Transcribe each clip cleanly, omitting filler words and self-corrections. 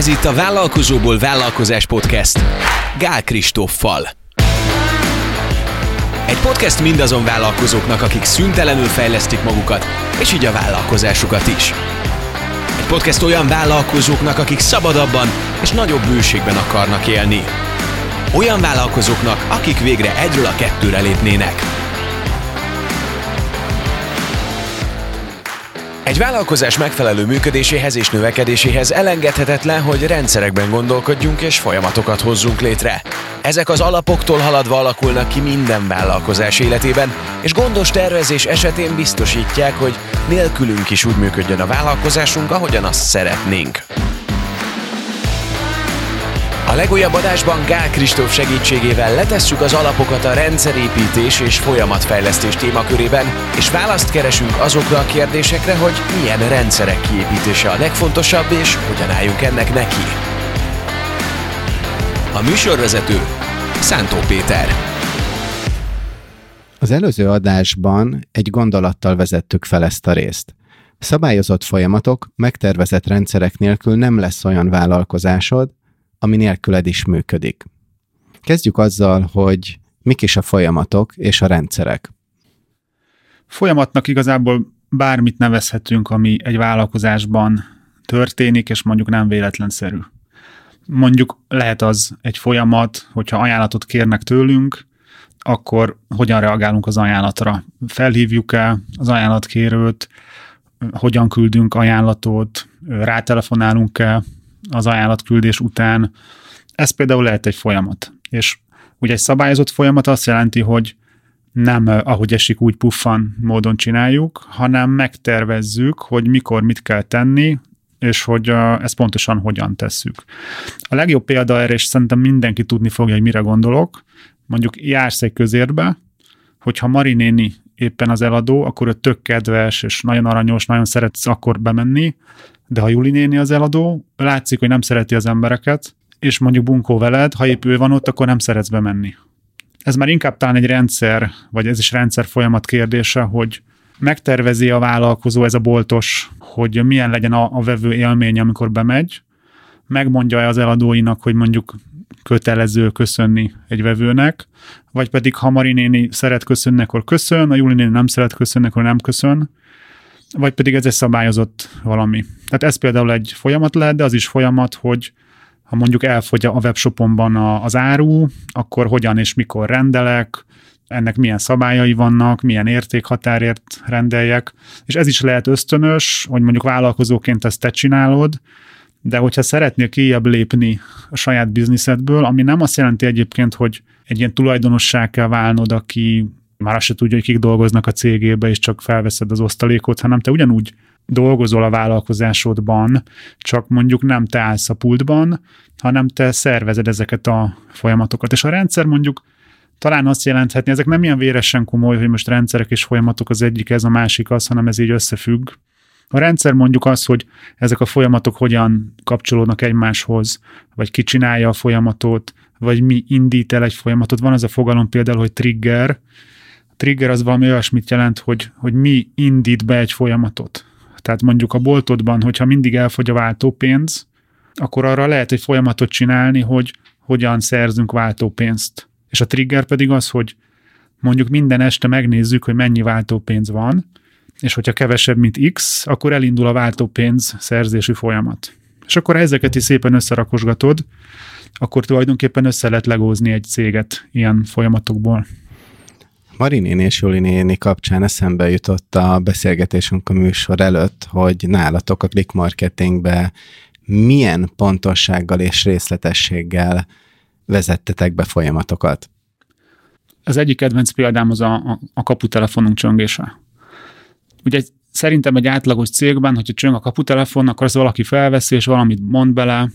Ez itt a Vállalkozóból Vállalkozás Podcast Gál Kristóffal. Egy podcast mindazon vállalkozóknak, akik szüntelenül fejlesztik magukat, és így a vállalkozásukat is. Egy podcast olyan vállalkozóknak, akik szabadabban és nagyobb bőségben akarnak élni. Olyan vállalkozóknak, akik végre egyről a kettőre lépnének. Egy vállalkozás megfelelő működéséhez és növekedéséhez elengedhetetlen, hogy rendszerekben gondolkodjunk és folyamatokat hozzunk létre. Ezek az alapoktól haladva alakulnak ki minden vállalkozás életében, és gondos tervezés esetén biztosítják, hogy nélkülünk is úgy működjön a vállalkozásunk, ahogyan azt szeretnénk. A legújabb adásban Gál Kristóf segítségével letesszük az alapokat a rendszerépítés és folyamatfejlesztés témakörében, és választ keresünk azokra a kérdésekre, hogy milyen rendszerek kiépítése a legfontosabb, és hogyan álljunk ennek neki. A műsorvezető Szántó Péter. Az előző adásban egy gondolattal vezettük fel ezt a részt. Szabályozott folyamatok, megtervezett rendszerek nélkül nem lesz olyan vállalkozásod, ami nélküled is működik. Kezdjük azzal, hogy mik is a folyamatok és a rendszerek. Folyamatnak igazából bármit nevezhetünk, ami egy vállalkozásban történik, és mondjuk nem véletlenszerű. Mondjuk lehet az egy folyamat, hogyha ajánlatot kérnek tőlünk, akkor hogyan reagálunk az ajánlatra. Felhívjuk-e az ajánlatkérőt, hogyan küldünk ajánlatot, rátelefonálunk-e az ajánlatküldés után. Ez például lehet egy folyamat. És ugye egy szabályozott folyamat azt jelenti, hogy nem ahogy esik, úgy puffan módon csináljuk, hanem megtervezzük, hogy mikor mit kell tenni, és hogy ezt pontosan hogyan tesszük. A legjobb példa erre, és szerintem mindenki tudni fogja, hogy mire gondolok, mondjuk jársz egy közérbe, hogyha Mari néni éppen az eladó, akkor ő tök kedves, és nagyon aranyos, nagyon szeretsz akkor bemenni, de ha Juli néni az eladó, látszik, hogy nem szereti az embereket, és mondjuk bunkó veled, ha épp ő van ott, akkor nem szeretsz bemenni. Ez már inkább talán egy rendszer, vagy ez is rendszer folyamat kérdése, hogy megtervezi a vállalkozó, ez a boltos, hogy milyen legyen a vevő élmény, amikor bemegy, megmondja-e az eladóinak, hogy mondjuk kötelező köszönni egy vevőnek, vagy pedig ha Mari néni szeret köszönni, akkor köszön, a Juli néni nem szeret köszönni, akkor nem köszön, vagy pedig ez egy szabályozott valami. Tehát ez például egy folyamat lehet, de az is folyamat, hogy ha mondjuk elfogy a webshopomban az áru, akkor hogyan és mikor rendelek, ennek milyen szabályai vannak, milyen értékhatárért rendeljek, és ez is lehet ösztönös, hogy mondjuk vállalkozóként ezt te csinálod, de hogyha szeretnél kijebb lépni a saját bizniszedből, ami nem azt jelenti egyébként, hogy egy ilyen tulajdonossá kell válnod, aki már azt se tudja, hogy kik dolgoznak a cégébe, és csak felveszed az osztalékot, hanem te ugyanúgy dolgozol a vállalkozásodban, csak mondjuk nem te állsz a pultban, hanem te szervezed ezeket a folyamatokat. És a rendszer mondjuk talán azt jelenthetni, ezek nem ilyen véresen komoly, hogy most rendszerek és folyamatok az egyik, ez a másik az, hanem ez így összefügg. A rendszer mondjuk az, hogy ezek a folyamatok hogyan kapcsolódnak egymáshoz, vagy ki csinálja a folyamatot, vagy mi indít el egy folyamatot. Van az a fogalom például, hogy trigger. A trigger az valami olyasmit jelent, hogy mi indít be egy folyamatot. Tehát mondjuk a boltodban, hogyha mindig elfogy a váltópénz, akkor arra lehet egy folyamatot csinálni, hogy hogyan szerzünk váltópénzt. És a trigger pedig az, hogy mondjuk minden este megnézzük, hogy mennyi váltópénz van, és hogyha kevesebb, mint X, akkor elindul a váltópénz szerzési folyamat. És akkor ezeket is szépen összerakosgatod, akkor tulajdonképpen össze lehet legózni egy céget ilyen folyamatokból. Mari néni és Juli néni kapcsán eszembe jutott a beszélgetésünk a műsor előtt, hogy nálatok a Click Marketingbe milyen pontossággal és részletességgel vezettetek be folyamatokat. Az egyik kedvenc példám az a kaputelefonunk csöngése. Ugye szerintem egy átlagos cégben, hogyha csöng a kaputelefon, akkor az valaki felveszi, és valamit mond bele,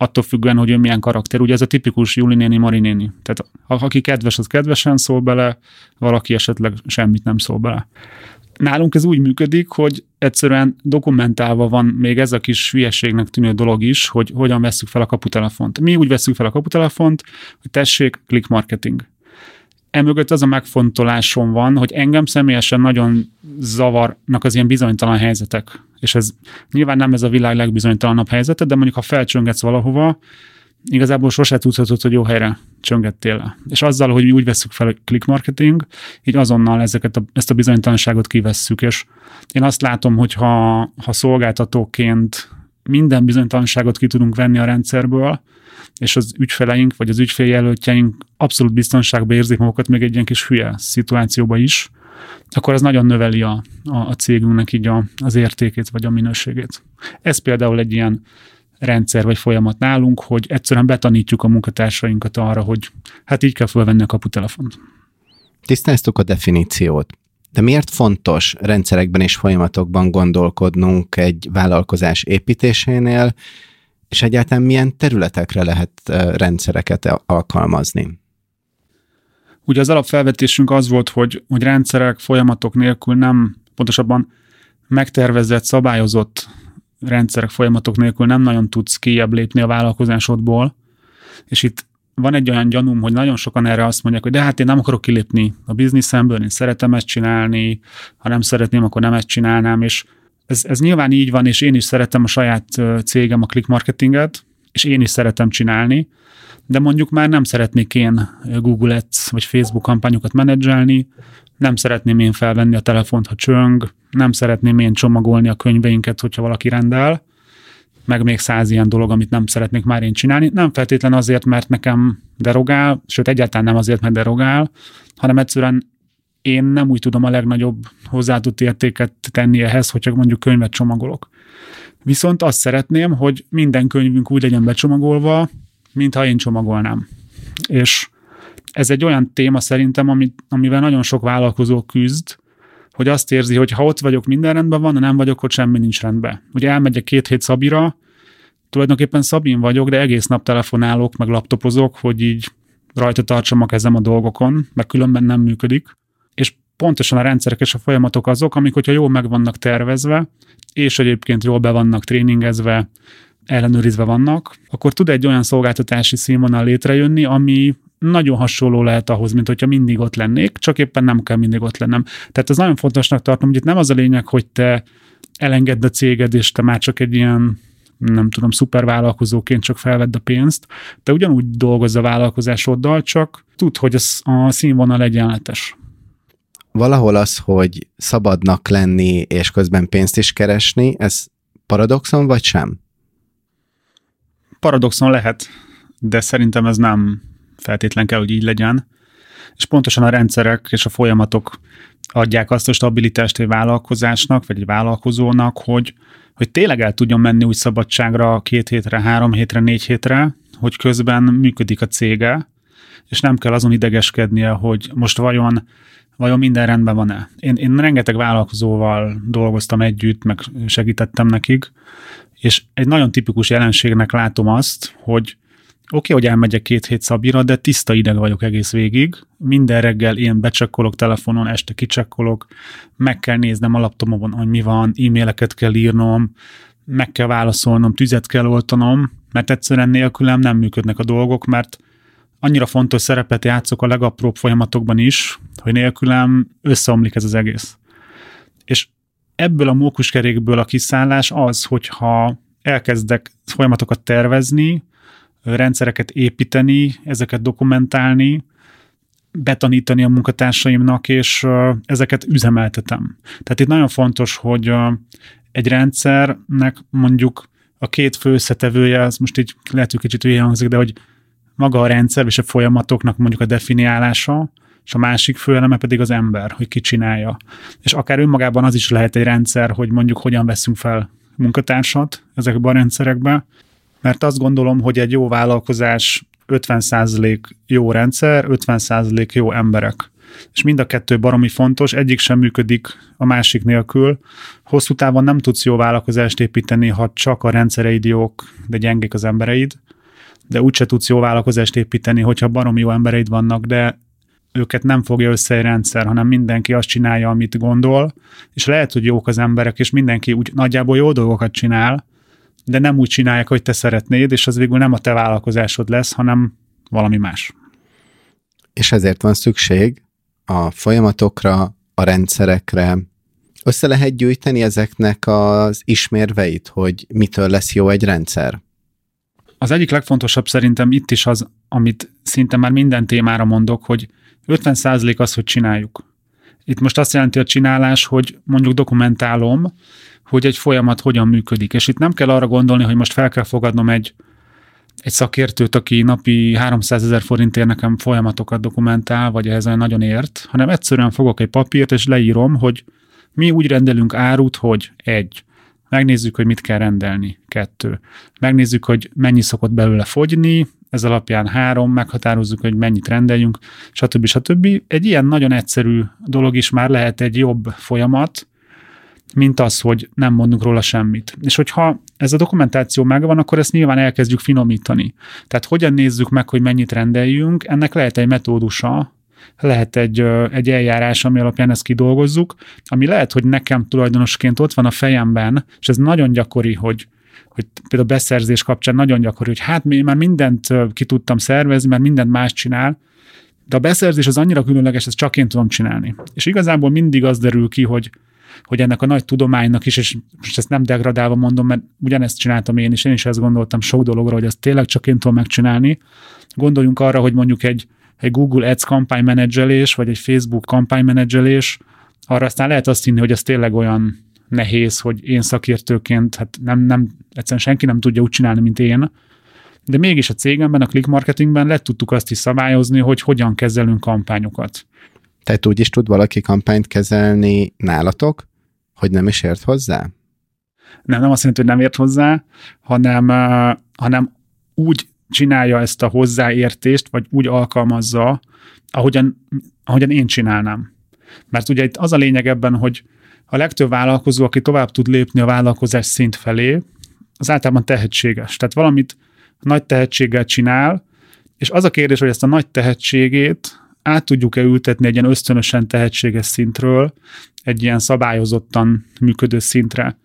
attól függően, hogy ő milyen karakter. Ugye ez a tipikus Juli néni, Mari néni. Tehát aki kedves, az kedvesen szól bele, valaki esetleg semmit nem szól bele. Nálunk ez úgy működik, hogy egyszerűen dokumentálva van még ez a kis hülyeségnek tűnő dolog is, hogy hogyan vesszük fel a kaputelefont. Mi úgy vesszük fel a kaputelefont, hogy tessék, Click Marketing. Emögött az a megfontolásom van, hogy engem személyesen nagyon zavarnak az ilyen bizonytalan helyzetek. És ez nyilván nem ez a világ legbizonytalanabb helyzete, de mondjuk, ha felcsöngetsz valahova, igazából sose tudhatod, hogy jó helyre csöngettél. És azzal, hogy úgy vesszük fel a click marketing, így azonnal ezt a bizonytalanságot kivesszük. És én azt látom, hogy ha szolgáltatóként minden bizonytalanságot ki tudunk venni a rendszerből, és az ügyfeleink, vagy az ügyféljelöltjeink abszolút biztonságban érzik magukat még egy ilyen kis hülye szituációba is, akkor az nagyon növeli a cégünknek így az értékét, vagy a minőségét. Ez például egy ilyen rendszer vagy folyamat nálunk, hogy egyszerűen betanítjuk a munkatársainkat arra, hogy hát így kell fölvenni a kaputelefont. Tisztáztuk a definíciót. De miért fontos rendszerekben és folyamatokban gondolkodnunk egy vállalkozás építésénél, és egyáltalán milyen területekre lehet rendszereket alkalmazni? Ugye az alapfelvetésünk az volt, hogy rendszerek, folyamatok nélkül nem, pontosabban megtervezett, szabályozott rendszerek, folyamatok nélkül nem nagyon tudsz kijebb lépni a vállalkozásodból, és itt van egy olyan gyanúm, hogy nagyon sokan erre azt mondják, hogy de hát én nem akarok kilépni a bizniszemből, én szeretem ezt csinálni, ha nem szeretném, akkor nem ezt csinálnám, és ez nyilván így van, és én is szeretem a saját cégem, a click marketinget, és én is szeretem csinálni, de mondjuk már nem szeretnék én Google Ads vagy Facebook kampányokat menedzselni, nem szeretném én felvenni a telefont, ha csöng, nem szeretném én csomagolni a könyveinket, hogyha valaki rendel, meg még 100 ilyen dolog, amit nem szeretnék már én csinálni. Nem feltétlen azért, mert nekem derogál, sőt egyáltalán nem azért, mert derogál, hanem egyszerűen én nem úgy tudom a legnagyobb hozzáadott értéket tenni ehhez, hogy csak mondjuk könyvet csomagolok. Viszont azt szeretném, hogy minden könyvünk úgy legyen becsomagolva, mintha én csomagolnám. És ez egy olyan téma szerintem, amivel nagyon sok vállalkozó küzd, hogy azt érzi, hogy ha ott vagyok, minden rendben van, ha nem vagyok, ott semmi nincs rendben. Ugye elmegyek 2 hét Szabira, tulajdonképpen Szabin vagyok, de egész nap telefonálok, meg laptopozok, hogy így rajta tartsam a kezem a dolgokon, mert különben nem működik. És pontosan a rendszerek és a folyamatok azok, amik, hogyha jól meg vannak tervezve, és egyébként jól be vannak tréningezve, ellenőrizve vannak, akkor tud egy olyan szolgáltatási színvonal létrejönni, ami nagyon hasonló lehet ahhoz, mint hogyha mindig ott lennék, csak éppen nem kell mindig ott lennem. Tehát ez nagyon fontosnak tartom, hogy itt nem az a lényeg, hogy te elengedd a céged, és te már csak egy ilyen, nem tudom, szupervállalkozóként csak felvedd a pénzt. Te ugyanúgy dolgozz a vállalkozásoddal, csak tudd, hogy ez a színvonal egyenletes. Valahol az, hogy szabadnak lenni, és közben pénzt is keresni, ez paradoxon vagy sem? Paradoxon lehet, de szerintem ez nem feltétlen kell, hogy így legyen. És pontosan a rendszerek és a folyamatok adják azt a stabilitást egy vállalkozásnak, vagy egy vállalkozónak, hogy tényleg el tudjon menni úgy szabadságra 2 hétre, 3 hétre, 4 hétre, hogy közben működik a cége, és nem kell azon idegeskednie, hogy most vajon minden rendben van-e. Én rengeteg vállalkozóval dolgoztam együtt, meg segítettem nekik, és egy nagyon tipikus jelenségnek látom azt, hogy oké, hogy elmegyek 2 hét Szabira, de tiszta ideg vagyok egész végig. Minden reggel én becsekkolok telefonon, este kicsekkolok, meg kell néznem a laptopomon, hogy mi van, e-maileket kell írnom, meg kell válaszolnom, tüzet kell oltanom, mert egyszerűen nélkülem nem működnek a dolgok, mert annyira fontos szerepet játszok a legapróbb folyamatokban is, hogy nélkülem összeomlik ez az egész. És ebből a mókuskerékből a kiszállás az, hogyha elkezdek folyamatokat tervezni, rendszereket építeni, ezeket dokumentálni, betanítani a munkatársaimnak, és ezeket üzemeltetem. Tehát itt nagyon fontos, hogy egy rendszernek mondjuk a 2 fő összetevője, az most így lehet, hogy kicsit hülyén hangzik, de hogy maga a rendszer és a folyamatoknak mondjuk a definiálása, és a másik fő eleme pedig az ember, hogy ki csinálja. És akár önmagában az is lehet egy rendszer, hogy mondjuk hogyan veszünk fel munkatársat ezekben a rendszerekben, mert azt gondolom, hogy egy jó vállalkozás 50% jó rendszer, 50% jó emberek. És mind a 2 baromi fontos, egyik sem működik a másik nélkül. Hosszú távon nem tudsz jó vállalkozást építeni, ha csak a rendszereid jók, de gyengék az embereid. De úgyse tudsz jó vállalkozást építeni, hogyha baromi jó embereid vannak, de őket nem fogja össze egy rendszer, hanem mindenki azt csinálja, amit gondol. És lehet, hogy jók az emberek, és mindenki úgy nagyjából jó dolgokat csinál, de nem úgy csinálják, hogy te szeretnéd, és az végül nem a te vállalkozásod lesz, hanem valami más. És ezért van szükség a folyamatokra, a rendszerekre, Össze lehet gyűjteni ezeknek az ismérveit, hogy mitől lesz jó egy rendszer? Az egyik legfontosabb szerintem itt is az, amit szinte már minden témára mondok, hogy 50% az, hogy csináljuk. Itt most azt jelenti a csinálás, hogy mondjuk dokumentálom, hogy egy folyamat hogyan működik. És itt nem kell arra gondolni, hogy most fel kell fogadnom egy szakértőt, aki napi 300 000 forintért nekem folyamatokat dokumentál, vagy ehhez nagyon ért, hanem egyszerűen fogok egy papírt, és leírom, hogy mi úgy rendelünk árut, hogy 1. Megnézzük, hogy mit kell rendelni. 2. Megnézzük, hogy mennyi szokott belőle fogyni, ez alapján 3, meghatározzuk, hogy mennyit rendeljünk, stb. Stb. Egy ilyen nagyon egyszerű dolog is már lehet egy jobb folyamat, mint az, hogy nem mondunk róla semmit. És hogyha ez a dokumentáció megvan, akkor ezt nyilván elkezdjük finomítani. Tehát hogyan nézzük meg, hogy mennyit rendeljünk, ennek lehet egy metódusa, lehet egy eljárás, ami alapján ezt kidolgozzuk, ami lehet, hogy nekem tulajdonosként ott van a fejemben, és ez nagyon gyakori, hogy például beszerzés kapcsán nagyon gyakori, hogy hát én már mindent ki tudtam szervezni, mert mindent más csinál, de a beszerzés az annyira különleges, ezt csak én tudom csinálni. És igazából mindig az derül ki, hogy ennek a nagy tudománynak is, és most ezt nem degradálva mondom, mert ugyanezt csináltam én is ezt gondoltam sok dologra, hogy ezt tényleg csak én tudom megcsinálni. Gondoljunk arra, hogy mondjuk egy Google Ads kampánymenedzselés, vagy egy Facebook kampánymenedzselés, arra aztán lehet azt hinni, hogy ez tényleg olyan nehéz, hogy én szakértőként, hát nem, egyszerűen senki nem tudja úgy csinálni, mint én, de mégis a cégemben, a Click Marketingben le tudtuk azt is szabályozni, hogy hogyan kezelünk kampányokat. Tehát úgy is tud valaki kampányt kezelni nálatok, hogy nem is ért hozzá? Nem azt jelenti, hogy nem ért hozzá, hanem úgy csinálja ezt a hozzáértést, vagy úgy alkalmazza, ahogyan én csinálnám. Mert ugye itt az a lényeg ebben, hogy a legtöbb vállalkozó, aki tovább tud lépni a vállalkozás szint felé, az általában tehetséges. Tehát valamit nagy tehetséggel csinál, és az a kérdés, hogy ezt a nagy tehetségét át tudjuk-e ültetni egy ilyen ösztönösen tehetséges szintről, egy ilyen szabályozottan működő szintre.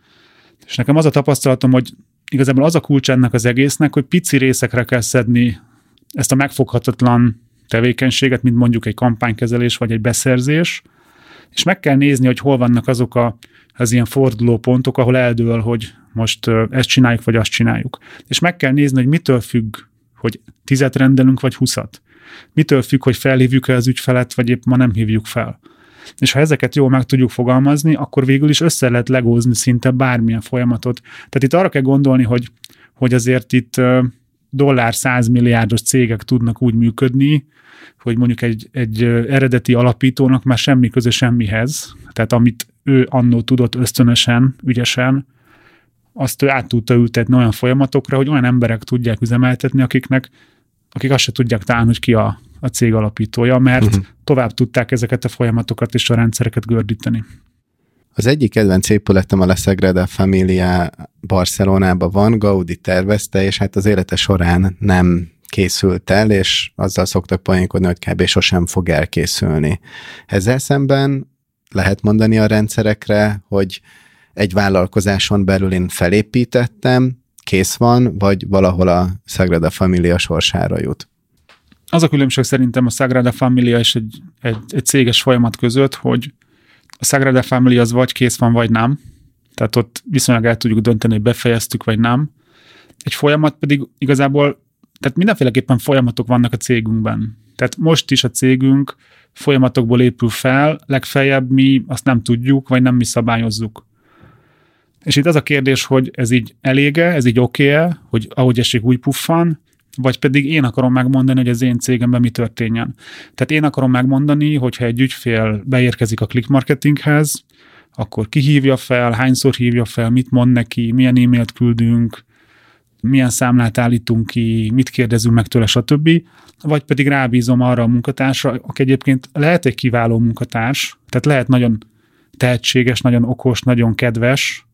És nekem az a tapasztalatom, hogy igazából az a kulcs ennek az egésznek, hogy pici részekre kell szedni ezt a megfoghatatlan tevékenységet, mint mondjuk egy kampánykezelés vagy egy beszerzés, és meg kell nézni, hogy hol vannak azok az ilyen fordulópontok, ahol eldől, hogy most ezt csináljuk, vagy azt csináljuk. És meg kell nézni, hogy mitől függ, hogy 10 rendelünk, vagy 20. Mitől függ, hogy felhívjuk-e az ügyfelet, vagy épp ma nem hívjuk fel. És ha ezeket jól meg tudjuk fogalmazni, akkor végül is össze lehet legózni szinte bármilyen folyamatot. Tehát itt arra kell gondolni, hogy azért itt $100 milliárdos cégek tudnak úgy működni, hogy mondjuk egy eredeti alapítónak már semmi köze semmihez. Tehát amit ő annó tudott ösztönösen, ügyesen, azt ő át tudta ültetni olyan folyamatokra, hogy olyan emberek tudják üzemeltetni, akik azt se tudják talán, hogy ki a cég alapítója, mert tovább tudták ezeket a folyamatokat és a rendszereket gördíteni. Az egyik kedvenc épületem a Sagrada Familia Barcelonában van, Gaudí tervezte, és hát az élete során nem készült el, és azzal szoktak poénkodni, hogy kb. Sosem fog elkészülni. Ezzel szemben lehet mondani a rendszerekre, hogy egy vállalkozáson belül én felépítettem, kész van, vagy valahol a Sagrada Familia sorsára jut? Az a különbség szerintem a Sagrada Familia és egy céges folyamat között, hogy a Sagrada Familia az vagy kész van, vagy nem. Tehát ott viszonylag el tudjuk dönteni, hogy befejeztük, vagy nem. Egy folyamat pedig igazából, tehát mindenféleképpen folyamatok vannak a cégünkben. Tehát most is a cégünk folyamatokból épül fel, legfeljebb mi azt nem tudjuk, vagy nem mi szabályozzuk. És itt az a kérdés, hogy ez így elége, ez így oké-e, hogy ahogy esik, úgy puffan, vagy pedig én akarom megmondani, hogy az én cégemben mi történjen. Tehát én akarom megmondani, hogyha egy ügyfél beérkezik a Click Marketinghez, akkor ki hívja fel, hányszor hívja fel, mit mond neki, milyen e-mailt küldünk, milyen számlát állítunk ki, mit kérdezünk meg tőle, stb. Vagy pedig rábízom arra a munkatársra, aki egyébként lehet egy kiváló munkatárs, tehát lehet nagyon tehetséges, nagyon okos, nagyon kedves,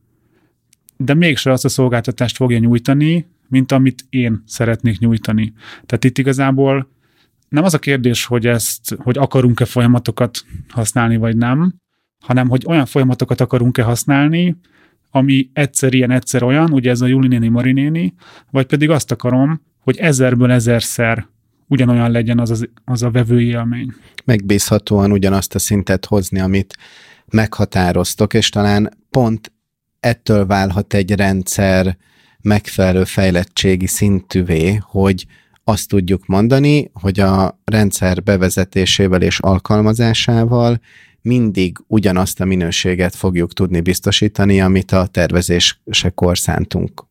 de mégse azt a szolgáltatást fogja nyújtani, mint amit én szeretnék nyújtani. Tehát itt igazából nem az a kérdés, hogy akarunk-e folyamatokat használni, vagy nem, hanem hogy olyan folyamatokat akarunk-e használni, ami egyszer ilyen, egyszer olyan, ugye ez a Juli néni, Mari néni, vagy pedig azt akarom, hogy 1000-ből 1000-szer ugyanolyan legyen az a vevői élmény. Megbízhatóan ugyanazt a szintet hozni, amit meghatároztok, és talán pont ettől válhat egy rendszer megfelelő fejlettségi szintűvé, hogy azt tudjuk mondani, hogy a rendszer bevezetésével és alkalmazásával mindig ugyanazt a minőséget fogjuk tudni biztosítani, amit a tervezésekor szántunk.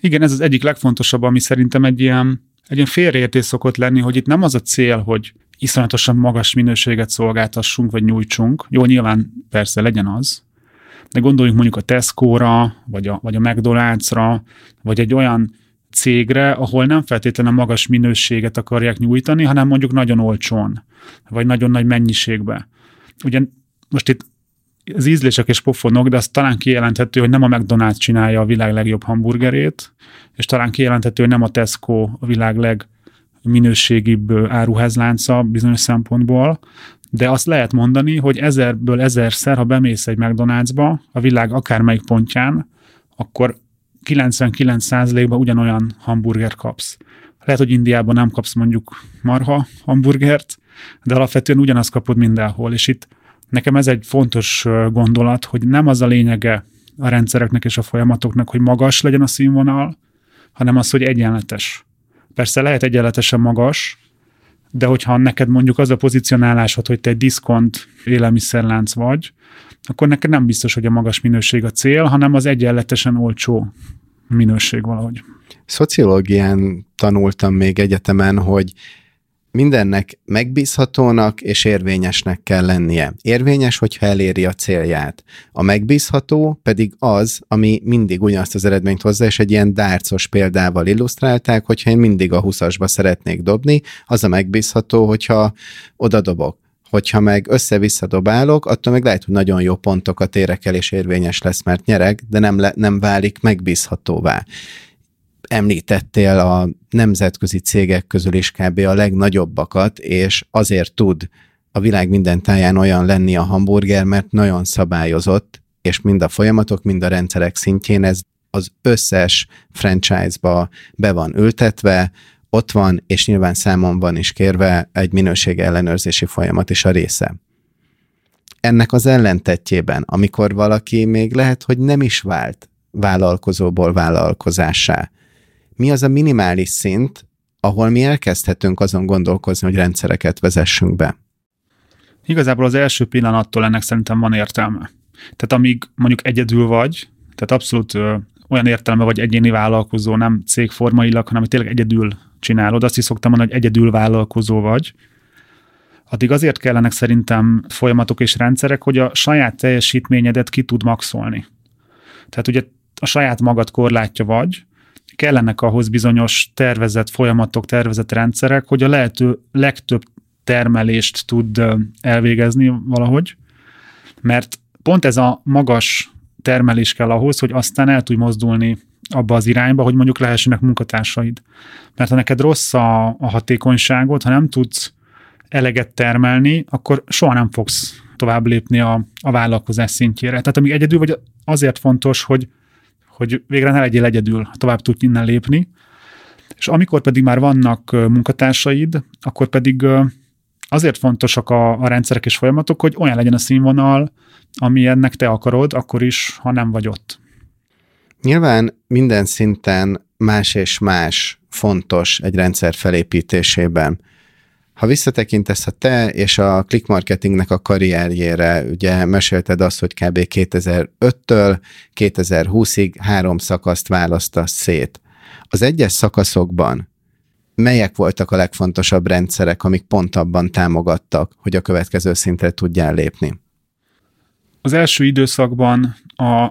Igen, ez az egyik legfontosabb, ami szerintem egy ilyen félreértés szokott lenni, hogy itt nem az a cél, hogy iszonyatosan magas minőséget szolgáltassunk, vagy nyújtsunk. Jó, nyilván persze legyen az, de gondoljunk mondjuk a Tesco-ra, vagy a McDonald's-ra, vagy egy olyan cégre, ahol nem feltétlenül magas minőséget akarják nyújtani, hanem mondjuk nagyon olcsón, vagy nagyon nagy mennyiségbe. Ugye most itt az ízlések és pofonok, de az talán kijelenthető, hogy nem a McDonald's csinálja a világ legjobb hamburgerét, és talán kijelenthető, hogy nem a Tesco a világ legminőségibb áruházlánca bizonyos szempontból, de azt lehet mondani, hogy 1000-ből 1000-szer, ha bemész egy McDonald's-ba, a világ akármelyik pontján, akkor 99%-ban ugyanolyan hamburger kapsz. Lehet, hogy Indiában nem kapsz mondjuk marha hamburgert, de alapvetően ugyanazt kapod mindenhol, és itt nekem ez egy fontos gondolat, hogy nem az a lényege a rendszereknek és a folyamatoknak, hogy magas legyen a színvonal, hanem az, hogy egyenletes. Persze lehet egyenletesen magas, de hogyha neked mondjuk az a pozícionálásod, hogy te egy diszkont élelmiszerlánc vagy, akkor neked nem biztos, hogy a magas minőség a cél, hanem az egyenletesen olcsó minőség valahogy. Szociológián tanultam még egyetemen, hogy mindennek megbízhatónak és érvényesnek kell lennie. Érvényes, hogyha eléri a célját. A megbízható pedig az, ami mindig ugyanazt az eredményt hozza, és egy ilyen dárcos példával illusztrálták, hogyha én mindig a 20-asba szeretnék dobni, az a megbízható, hogyha oda dobok. Hogyha meg össze-vissza dobálok, attól meg lehet, hogy nagyon jó pontokat érek el, és érvényes lesz, mert nyerek, de nem válik megbízhatóvá. Említettél a nemzetközi cégek közül is kb. A legnagyobbakat, és azért tud a világ minden táján olyan lenni a hamburger, mert nagyon szabályozott, és mind a folyamatok, mind a rendszerek szintjén ez az összes franchise-ba be van ültetve, ott van, és nyilván számon van is kérve egy minőség ellenőrzési folyamat is a része. Ennek az ellentetjében, amikor valaki még lehet, hogy nem is vált vállalkozóból vállalkozássá, mi az a minimális szint, ahol mi elkezdhetünk azon gondolkozni, hogy rendszereket vezessünk be? Igazából az első pillanattól ennek szerintem van értelme. Tehát amíg mondjuk egyedül vagy, tehát abszolút olyan értelme vagy egyéni vállalkozó, nem cégformailag, hanem tényleg egyedül csinálod. Azt is szoktam mondani, hogy egyedül vállalkozó vagy. Addig azért kellenek szerintem folyamatok és rendszerek, hogy a saját teljesítményedet ki tud maxolni. Tehát ugye a saját magad korlátja vagy, kellenek ahhoz bizonyos tervezett folyamatok, tervezett rendszerek, hogy a lehető legtöbb termelést tud elvégezni valahogy, mert pont ez a magas termelés kell ahhoz, hogy aztán el tudj mozdulni abba az irányba, hogy mondjuk lehessenek munkatársaid. Mert ha neked rossz a hatékonyságod, ha nem tudsz eleget termelni, akkor soha nem fogsz tovább lépni a vállalkozás szintjére. Tehát amíg egyedül vagy, azért fontos, hogy végre ne legyél egyedül, tovább tudj innen lépni. És amikor pedig már vannak munkatársaid, akkor pedig azért fontosak a rendszerek és folyamatok, hogy olyan legyen a színvonal, amilyennek te akarod, akkor is, ha nem vagy ott. Nyilván minden szinten más és más fontos egy rendszer felépítésében. Ha visszatekintesz a te és a Click Marketingnek a karrierjére, ugye mesélted azt, hogy kb. 2005-től 2020-ig 3 szakaszt választasz szét. Az egyes szakaszokban melyek voltak a legfontosabb rendszerek, amik pont abban támogattak, hogy a következő szintre tudjál lépni? Az első időszakban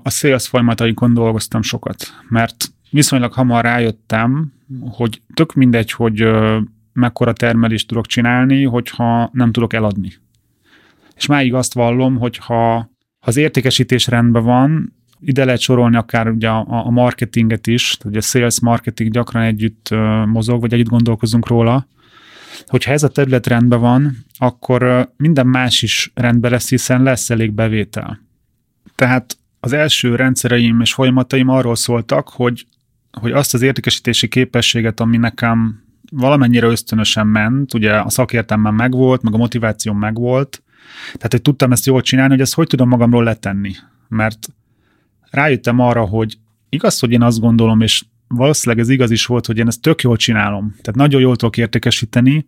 a sales folyamatainkon dolgoztam sokat, mert viszonylag hamar rájöttem, hogy tök mindegy, hogy mekkora termelést tudok csinálni, hogyha nem tudok eladni. És máig azt vallom, hogy ha az értékesítés rendben van, ide lehet sorolni akár ugye a marketinget is, tehát a sales marketing gyakran együtt mozog, vagy együtt gondolkozunk róla, hogyha ez a terület rendben van, akkor minden más is rendben lesz, hiszen lesz elég bevétel. Tehát az első rendszereim és folyamataim arról szóltak, hogy azt az értékesítési képességet, ami nekem valamennyire ösztönösen ment, ugye a szakértelmem megvolt, meg a motivációm megvolt, Tehát, hogy tudtam ezt jól csinálni, hogy ezt hogy tudom magamról letenni. Mert rájöttem arra, hogy igaz, hogy én azt gondolom, és valószínűleg ez igaz is volt, hogy én ezt tök jól csinálom. Tehát nagyon jól tudok értékesíteni,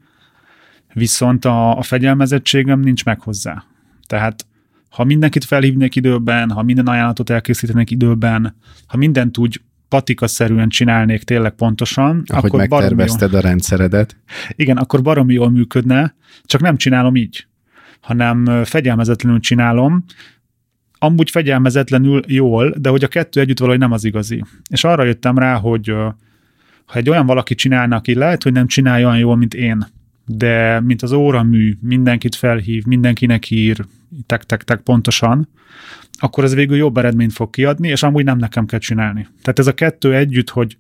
viszont a fegyelmezettségem nincs meg hozzá. Tehát ha mindenkit felhívnék időben, ha minden ajánlatot elkészítenék időben, ha mindent úgy patikaszerűen csinálnék tényleg pontosan, ahogy akkor megtervezted a rendszeredet. Igen, akkor baromi jól működne, csak nem csinálom így, hanem fegyelmezetlenül csinálom, amúgy fegyelmezetlenül jól, de hogy a kettő együtt valahogy nem az igazi. És arra jöttem rá, hogy ha egy olyan valaki csinálna, aki lehet, hogy nem csinálja olyan jól, mint én, de mint az óramű, mindenkit felhív, mindenkinek ír, tek-tek-tek pontosan, akkor ez végül jobb eredményt fog kiadni, és amúgy nem nekem kell csinálni. Tehát ez a kettő együtt, hogy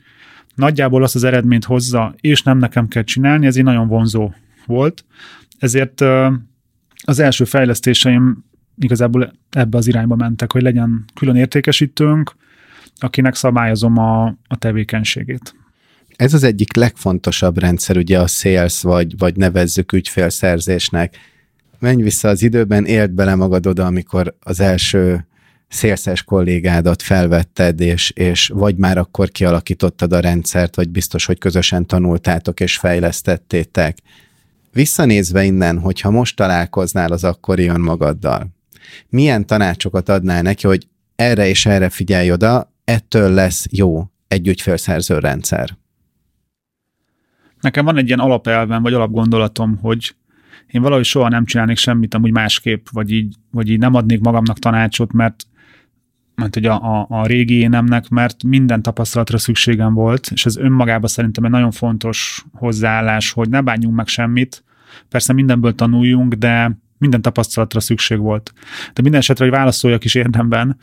nagyjából azt az eredményt hozza, és nem nekem kell csinálni, ez így nagyon vonzó volt. Ezért az első fejlesztéseim igazából ebbe az irányba mentek, hogy legyen külön értékesítőnk, akinek szabályozom a tevékenységét. Ez az egyik legfontosabb rendszer, ugye a sales, vagy nevezzük ügyfélszerzésnek. Menj vissza az időben, éld bele magad oda, amikor az első sales-es kollégádat felvetted, és vagy már akkor kialakítottad a rendszert, vagy biztos, hogy közösen tanultátok és fejlesztettétek. Visszanézve innen, hogyha most találkoznál az akkori önmagaddal, milyen tanácsokat adnál neki, hogy erre és erre figyelj oda, ettől lesz jó egy ügyfélszerző rendszer? Nekem van egy ilyen alapelvem, vagy alapgondolatom, hogy én valahogy soha nem csinálnék semmit amúgy másképp, vagy így nem adnék magamnak tanácsot, mert hogy a régi énemnek, mert minden tapasztalatra szükségem volt, és ez önmagában szerintem egy nagyon fontos hozzáállás, hogy ne bánjunk meg semmit, persze mindenből tanuljunk, de minden tapasztalatra szükség volt. De minden esetre, hogy válaszoljak is érdemben,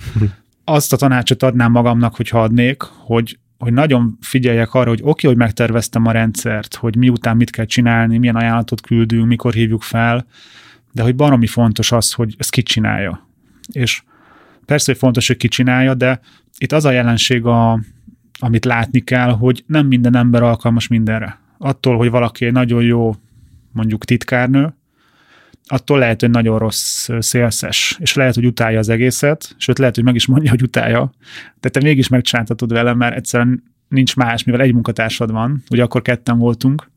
azt a tanácsot adnám magamnak, hogyha adnék, hogy nagyon figyeljek arra, hogy oké, hogy megterveztem a rendszert, hogy miután mit kell csinálni, milyen ajánlatot küldünk, mikor hívjuk fel, de hogy baromi fontos az, hogy ezt ki csinálja. És persze, hogy fontos, hogy ki csinálja, de itt az a jelenség, amit látni kell, hogy nem minden ember alkalmas mindenre. Attól, hogy valaki nagyon jó, mondjuk titkárnő, attól lehet, hogy nagyon rossz szélszes, és lehet, hogy utálja az egészet, sőt, lehet, hogy meg is mondja, hogy utálja, de te mégis megcsántatod vele, mert egyszerűen nincs más, mivel egy munkatársad van, ugye akkor ketten voltunk,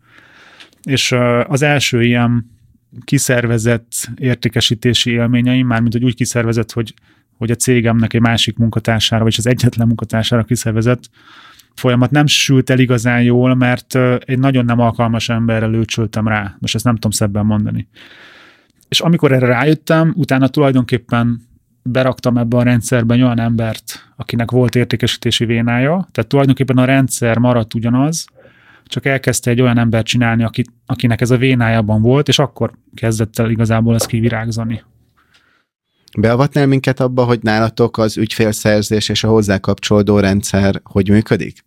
és az első ilyen kiszervezett értékesítési élményeim, mármint, hogy úgy kiszervezett, hogy a cégemnek egy másik munkatársára, vagyis az egyetlen munkatársára kiszervezett folyamat nem sült el igazán jól, mert egy nagyon nem alkalmas emberre lőcsöltem rá, most ezt nem tudom szebben mondani. És amikor erre rájöttem, utána tulajdonképpen beraktam ebbe a rendszerben olyan embert, akinek volt értékesítési vénája, tehát tulajdonképpen a rendszer maradt ugyanaz, csak elkezdte egy olyan embert csinálni, akinek ez a vénájában volt, és akkor kezdett el igazából ezt kivirágzani. Beavatnál minket abba, hogy nálatok az ügyfélszerzés és a hozzá kapcsolódó rendszer hogy működik?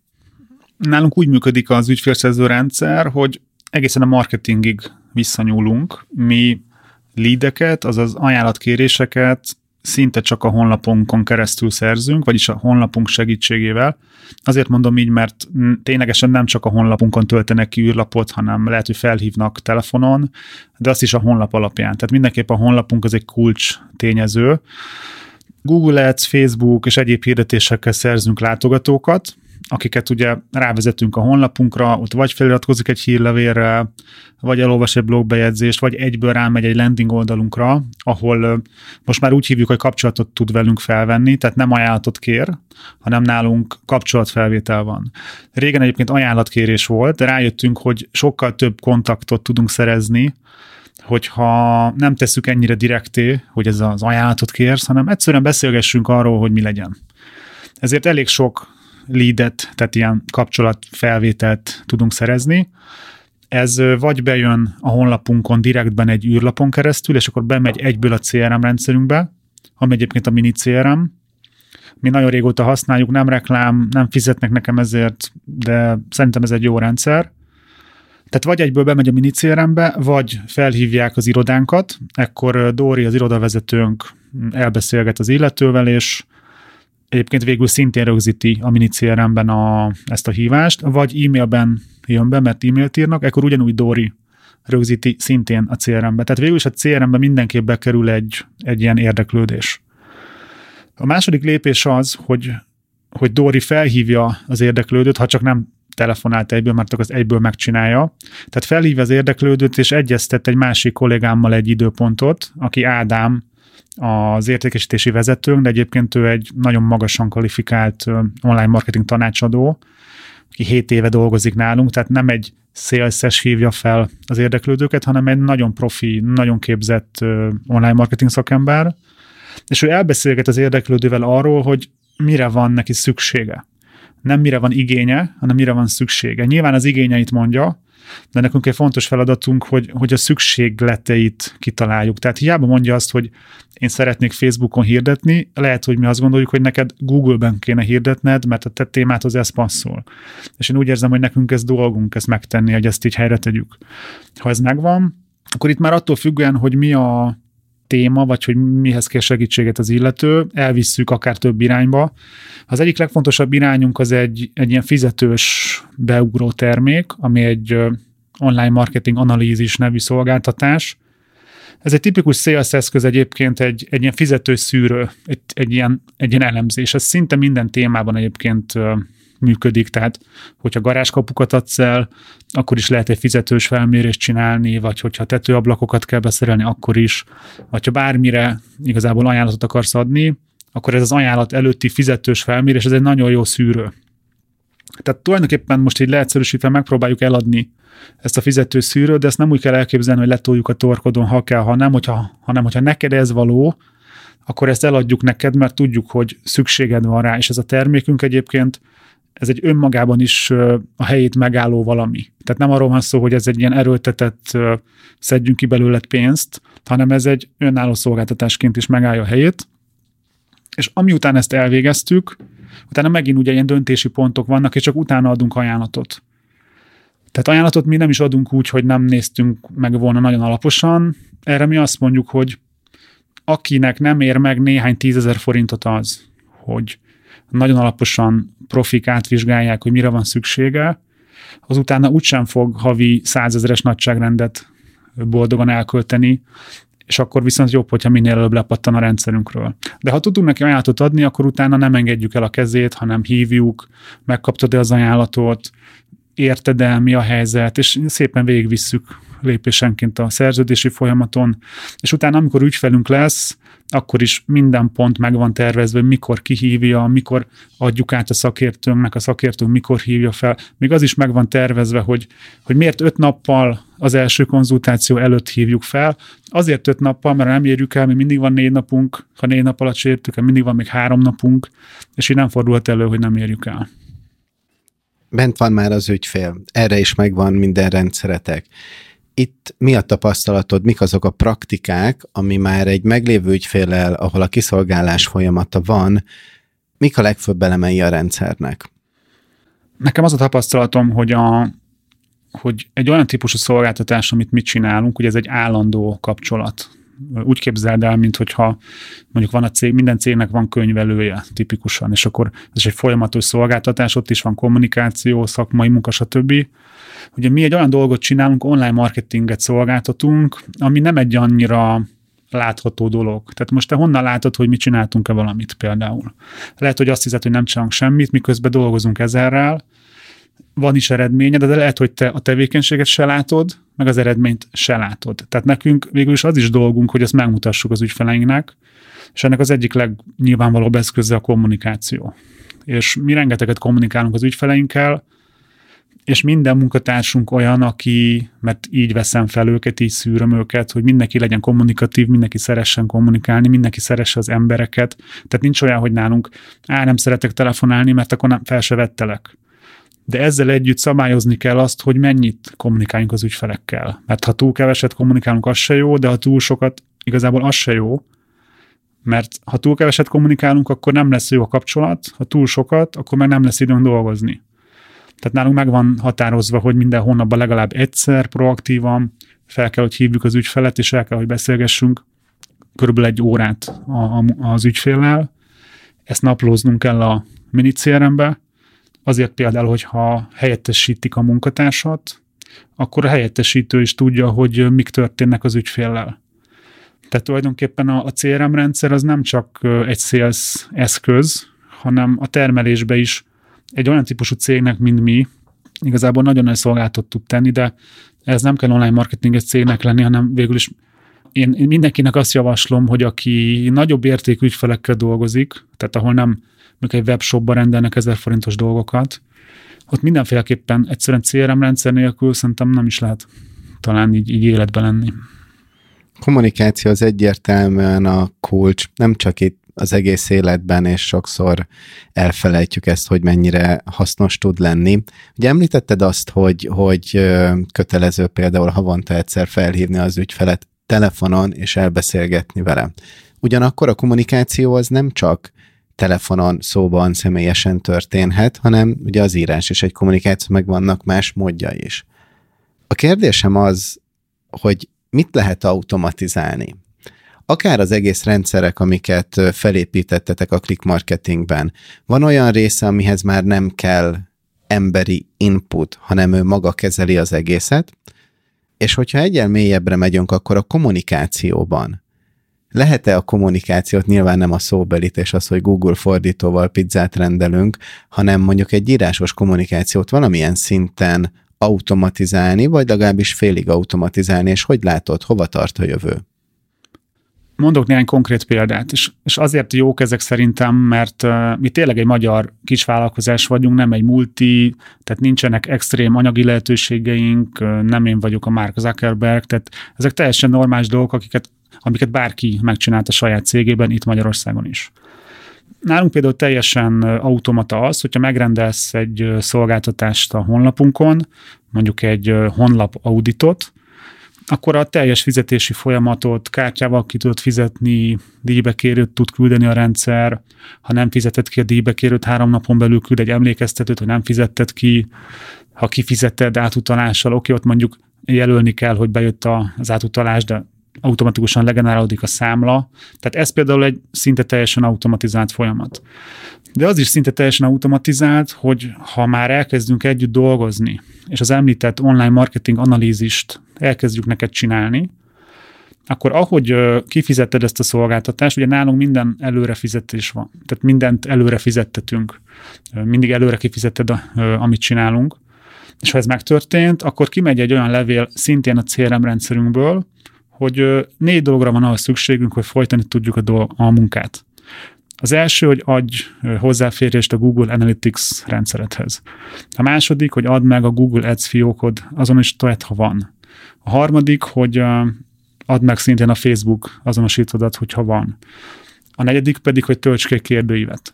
Nálunk úgy működik az ügyfélszerző rendszer, hogy egészen a marketingig visszanyúlunk. Mi leadeket, azaz ajánlatkéréseket szinte csak a honlapunkon keresztül szerzünk, vagyis a honlapunk segítségével. Azért mondom így, mert ténylegesen nem csak a honlapunkon töltenek ki űrlapot, hanem lehet, hogy felhívnak telefonon, de azt is a honlap alapján. Tehát mindenképp a honlapunk az egy kulcs tényező. Google Ads, Facebook és egyéb hirdetésekkel szerzünk látogatókat, akiket ugye rávezetünk a honlapunkra, ott vagy feliratkozik egy hírlevélre, vagy elolvas egy blogbejegyzést, vagy egyből rámegy egy landing oldalunkra, ahol most már úgy hívjuk, hogy kapcsolatot tud velünk felvenni, tehát nem ajánlatot kér, hanem nálunk kapcsolatfelvétel van. Régen egyébként ajánlatkérés volt, de rájöttünk, hogy sokkal több kontaktot tudunk szerezni, hogyha nem tesszük ennyire direkté, hogy ez az ajánlatot kérsz, hanem egyszerűen beszélgessünk arról, hogy mi legyen. Ezért elég sok leadet, tehát ilyen kapcsolatfelvételt tudunk szerezni. Ez vagy bejön a honlapunkon direktben egy űrlapon keresztül, és akkor bemegy egyből a CRM rendszerünkbe, ami egyébként a mini CRM. Mi nagyon régóta használjuk, nem reklám, nem fizetnek nekem ezért, de szerintem ez egy jó rendszer. Tehát vagy egyből bemegy a mini CRM-be, vagy felhívják az irodánkat, ekkor Dóri, az irodavezetőnk elbeszélget az illetővel, és egyébként végül szintén rögzíti a mini CRM-ben ezt a hívást, vagy e-mailben jön be, mert e-mailt írnak, ekkor ugyanúgy Dóri rögzíti szintén a CRM-be. Tehát végül is a CRM-be mindenképp bekerül egy ilyen érdeklődés. A második lépés az, hogy Dóri felhívja az érdeklődőt, ha csak nem telefonált egyből, mert akkor az egyből megcsinálja. Tehát felhívja az érdeklődőt, és egyeztet egy másik kollégámmal egy időpontot, aki Ádám, az értékesítési vezetőnk, de egyébként ő egy nagyon magasan kvalifikált online marketing tanácsadó, aki 7 éve dolgozik nálunk, tehát nem egy sales-es hívja fel az érdeklődőket, hanem egy nagyon profi, nagyon képzett online marketing szakember, és ő elbeszélget az érdeklődővel arról, hogy mire van neki szüksége. Nem mire van igénye, hanem mire van szüksége. Nyilván az igényeit mondja, de nekünk egy fontos feladatunk, hogy a szükségleteit kitaláljuk. Tehát hiába mondja azt, hogy én szeretnék Facebookon hirdetni, lehet, hogy mi azt gondoljuk, hogy neked Google-ben kéne hirdetned, mert a te témádhoz ez passzol. És én úgy érzem, hogy nekünk ez dolgunk, ezt megtenni, hogy ezt így helyre tegyük. Ha ez megvan, akkor itt már attól függően, hogy mi a téma, vagy hogy mihez kér segítséget az illető, elvisszük akár több irányba. Az egyik legfontosabb irányunk az egy ilyen fizetős beugró termék, ami egy online marketing analízis nevű szolgáltatás. Ez egy tipikus sales eszköz egyébként, egy ilyen fizetős szűrő, egy ilyen elemzés. Ez szinte minden témában egyébként működik, tehát hogyha garázskapukat adsz el, akkor is lehet egy fizetős felmérést csinálni, vagy hogyha tetőablakokat kell beszerelni, akkor is, vagy ha bármire igazából ajánlatot akarsz adni, akkor ez az ajánlat előtti fizetős felmérés, ez egy nagyon jó szűrő. Tehát tulajdonképpen most így leegyszerűsítve megpróbáljuk eladni ezt a fizetős szűrőt, de ezt nem úgy kell elképzelni, hogy letoljuk a torkodon, ha kell, ha nem, hanem hogyha neked ez való, akkor ezt eladjuk neked, mert tudjuk, hogy szükséged van rá, és ez a termékünk egyébként ez egy önmagában is a helyét megálló valami. Tehát nem arról van szó, hogy ez egy ilyen erőltetett szedjünk ki belőled pénzt, hanem ez egy önálló szolgáltatásként is megállja a helyét. És amiután ezt elvégeztük, utána megint ugye ilyen döntési pontok vannak, és csak utána adunk ajánlatot. Tehát ajánlatot mi nem is adunk úgy, hogy nem néztünk meg volna nagyon alaposan. Erre mi azt mondjuk, hogy akinek nem ér meg néhány 10 000 forintot az, hogy nagyon alaposan profik átvizsgálják, hogy mire van szüksége, az utána úgysem fog havi 100 000-es nagyságrendet boldogan elkölteni, és akkor viszont jobb, hogyha minél előbb lepattan a rendszerünkről. De ha tudunk neki ajánlatot adni, akkor utána nem engedjük el a kezét, hanem hívjuk, megkaptad-e az ajánlatot, érted el, mi a helyzet, és szépen végigvisszük lépésenként a szerződési folyamaton, és utána, amikor ügyfelünk lesz, akkor is minden pont meg van tervezve, mikor kihívja, mikor adjuk át a szakértőnknek, a szakértőnk mikor hívja fel. Még az is meg van tervezve, hogy miért 5 nappal az első konzultáció előtt hívjuk fel. Azért 5 nappal, mert nem érjük el, mi mindig van 4 napunk, ha 4 nap alatt értük el, mindig van még 3 napunk, és így nem fordulhat elő, hogy nem érjük el. Bent van már az ügyfél, erre is megvan minden rendszeretek. Itt mi a tapasztalatod, mik azok a praktikák, ami már egy meglévő ügyféllel, ahol a kiszolgálás folyamata van, mik a legfőbb elemei a rendszernek? Nekem az a tapasztalatom, hogy egy olyan típusú szolgáltatás, amit mi csinálunk, hogy ez egy állandó kapcsolat. Úgy képzeld el, minthogyha mondjuk van a cég, minden cégnek van könyvelője tipikusan, és akkor ez egy folyamatos szolgáltatás, ott is van kommunikáció, szakmai munka, stb. Ugye mi egy olyan dolgot csinálunk, online marketinget szolgáltatunk, ami nem egy annyira látható dolog. Tehát most te honnan látod, hogy mi csináltunk-e valamit például? Lehet, hogy azt hiszed, hogy nem csinálunk semmit, miközben dolgozunk ezerrel, van is eredménye, de lehet, hogy te a tevékenységet se látod, meg az eredményt se látod. Tehát nekünk végül is az is dolgunk, hogy ezt megmutassuk az ügyfeleinknek, és ennek az egyik legnyilvánvalóbb eszköze a kommunikáció. És mi rengeteget kommunikálunk az ügyfeleinkkel, és minden munkatársunk olyan, aki, mert így veszem fel őket, így szűröm őket, hogy mindenki legyen kommunikatív, mindenki szeressen kommunikálni, mindenki szeresse az embereket. Tehát nincs olyan, hogy nálunk, nem szeretek telefonálni, mert akkor nem, fel se vettelek. De ezzel együtt szabályozni kell azt, hogy mennyit kommunikáljunk az ügyfelekkel. Mert ha túl keveset kommunikálunk, az se jó, de ha túl sokat, igazából az se jó. Mert ha túl keveset kommunikálunk, akkor nem lesz jó a kapcsolat, ha túl sokat, akkor meg nem lesz időnk dolgozni. Tehát nálunk meg van határozva, hogy minden hónapban legalább egyszer proaktívan fel kell, hogy hívjuk az ügyfelet, és el kell, hogy beszélgessünk körülbelül 1 órát az ügyféllel. Ezt naplóznunk kell a mini CRM-be. Azért például, hogyha helyettesítik a munkatársat, akkor a helyettesítő is tudja, hogy mik történnek az ügyféllel. Tehát tulajdonképpen a CRM rendszer az nem csak egy sales eszköz, hanem a termelésbe is egy olyan típusú cégnek, mint mi, igazából nagyon nagy szolgáltat tud tenni, de ez nem kell online marketinges cégnek lenni, hanem végül is én mindenkinek azt javaslom, hogy aki nagyobb értékű ügyfelekkel dolgozik, tehát ahol nem egy webshopba rendelnek 1000 forintos dolgokat, ott mindenféleképpen egyszerűen CRM rendszer nélkül szerintem nem is lehet talán így életben lenni. Kommunikáció az egyértelműen a kulcs, nem csak itt az egész életben, és sokszor elfelejtjük ezt, hogy mennyire hasznos tud lenni. Ugye említetted azt, hogy kötelező például havonta egyszer felhívni az ügyfelet telefonon, és elbeszélgetni vele. Ugyanakkor a kommunikáció az nem csak telefonon, szóban, személyesen történhet, hanem ugye az írás és egy kommunikáció, meg vannak más módja is. A kérdésem az, hogy mit lehet automatizálni? Akár az egész rendszerek, amiket felépítettetek a Click Marketingben. Van olyan része, amihez már nem kell emberi input, hanem ő maga kezeli az egészet, és hogyha egyel mélyebbre megyünk, akkor a kommunikációban. Lehet-e a kommunikációt, nyilván nem a szóbelit és az, hogy Google fordítóval pizzát rendelünk, hanem mondjuk egy írásos kommunikációt valamilyen szinten automatizálni, vagy legalábbis félig automatizálni, és hogy látod, hova tart a jövő? Mondok néhány konkrét példát, és azért jók ezek szerintem, mert mi tényleg egy magyar kisvállalkozás vagyunk, nem egy multi, tehát nincsenek extrém anyagi lehetőségeink, nem én vagyok a Mark Zuckerberg, tehát ezek teljesen normális dolgok, amiket bárki megcsinált a saját cégében, itt Magyarországon is. Nálunk például teljesen automata az, hogyha megrendelsz egy szolgáltatást a honlapunkon, mondjuk egy honlap auditot, akkor a teljes fizetési folyamatot kártyával ki tudod fizetni, díjbekérőt tud küldeni a rendszer, ha nem fizeted ki a díjbekérőt, 3 napon belül küld egy emlékeztetőt, hogy nem fizetted ki, ha kifizeted átutalással, oké, ott mondjuk jelölni kell, hogy bejött az átutalás, de automatikusan legenerálódik a számla. Tehát ez például egy szinte teljesen automatizált folyamat. De az is szinte teljesen automatizált, hogy ha már elkezdünk együtt dolgozni, és az említett online marketing analízist elkezdjük neked csinálni, akkor ahogy kifizetted ezt a szolgáltatást, ugye nálunk minden előre fizetés van, tehát mindent előre fizettetünk, mindig előre kifizetted, amit csinálunk, és ha ez megtörtént, akkor kimegy egy olyan levél szintén a CRM rendszerünkből, hogy 4 dologra van ahhoz szükségünk, hogy folytani tudjuk a munkát. Az első, hogy adj hozzáférést a Google Analytics rendszeredhez. A második, hogy add meg a Google Ads fiókod azonosítóját, ha van. A harmadik, hogy add meg szintén a Facebook azonosítódat, hogyha van. A negyedik pedig, hogy tölts ki egy kérdőívet.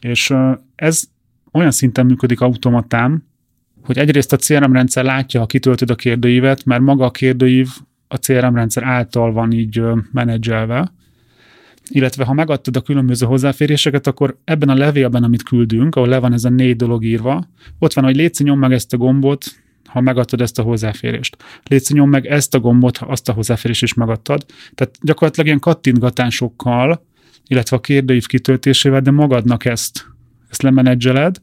És ez olyan szinten működik automatán, hogy egyrészt a CRM rendszer látja, ha kitöltöd a kérdőívet, mert maga a kérdőív a CRM rendszer által van így menedzselve, illetve ha megadtad a különböző hozzáféréseket, akkor ebben a levélben, amit küldünk, ahol le van ez a 4 dolog írva, ott van, hogy létszi, nyomd meg ezt a gombot, ha megadtad ezt a hozzáférést. Létszi, nyomd meg ezt a gombot, ha azt a hozzáférést is megadtad. Tehát gyakorlatilag ilyen kattintgatásokkal, illetve a kérdőív kitöltésével, de magadnak ezt lemenedzseled,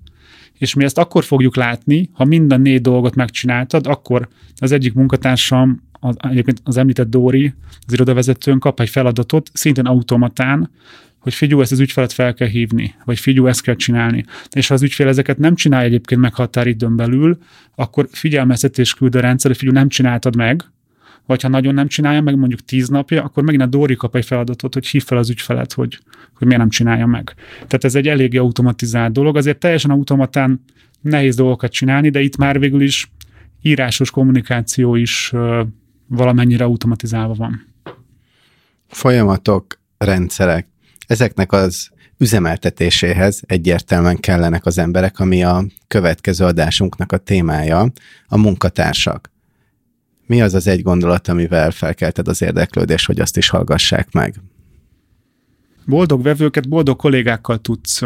és mi ezt akkor fogjuk látni, ha minden 4 dolgot megcsináltad, akkor az egyik munkatársam, egyébként az említett Dóri, az irodavezetőn kap egy feladatot, szintén automatán, hogy figyelj, ezt az ügyfelet fel kell hívni, vagy figyelj, ezt kell csinálni. És ha az ügyfél ezeket nem csinálja egyébként meghatáridőn belül, akkor figyelmeztetés küld a rendszer, hogy figyelj, nem csináltad meg, vagy ha nagyon nem csinálja meg, mondjuk 10 napja, akkor megint a Dóri kap egy feladatot, hogy hív fel az ügyfelet, hogy miért nem csinálja meg. Tehát ez egy eléggé automatizált dolog, azért teljesen automatán nehéz dolgokat csinálni, de itt már végül is írásos kommunikáció is valamennyire automatizálva van. Folyamatok, rendszerek. Ezeknek az üzemeltetéséhez egyértelműen kellenek az emberek, ami a következő adásunknak a témája, a munkatársak. Mi az az egy gondolat, amivel felkelted az érdeklődést, hogy azt is hallgassák meg? Boldog vevőket, boldog kollégákkal tudsz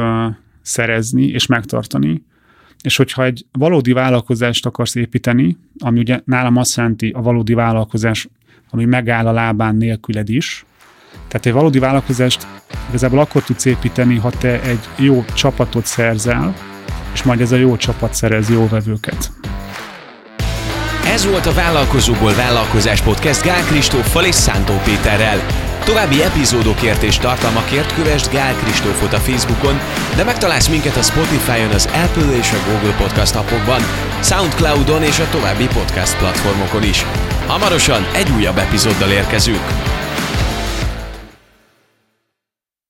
szerezni és megtartani, és hogyha egy valódi vállalkozást akarsz építeni, ami ugye nálam azt jelenti a valódi vállalkozás, ami megáll a lábán nélküled is, tehát egy valódi vállalkozást igazából akkor tudsz építeni, ha te egy jó csapatot szerzel, és majd ez a jó csapat szerez jó vevőket. Ez volt a Vállalkozóból Vállalkozás Podcast Gál Kristóffal és Szántó Péterrel. További epizódokért és tartalmakért kövesd Gál Kristófot a Facebookon, de megtalálsz minket a Spotify-on, az Apple és a Google Podcast appokban, Soundcloudon és a további podcast platformokon is. Hamarosan egy újabb epizóddal érkezünk.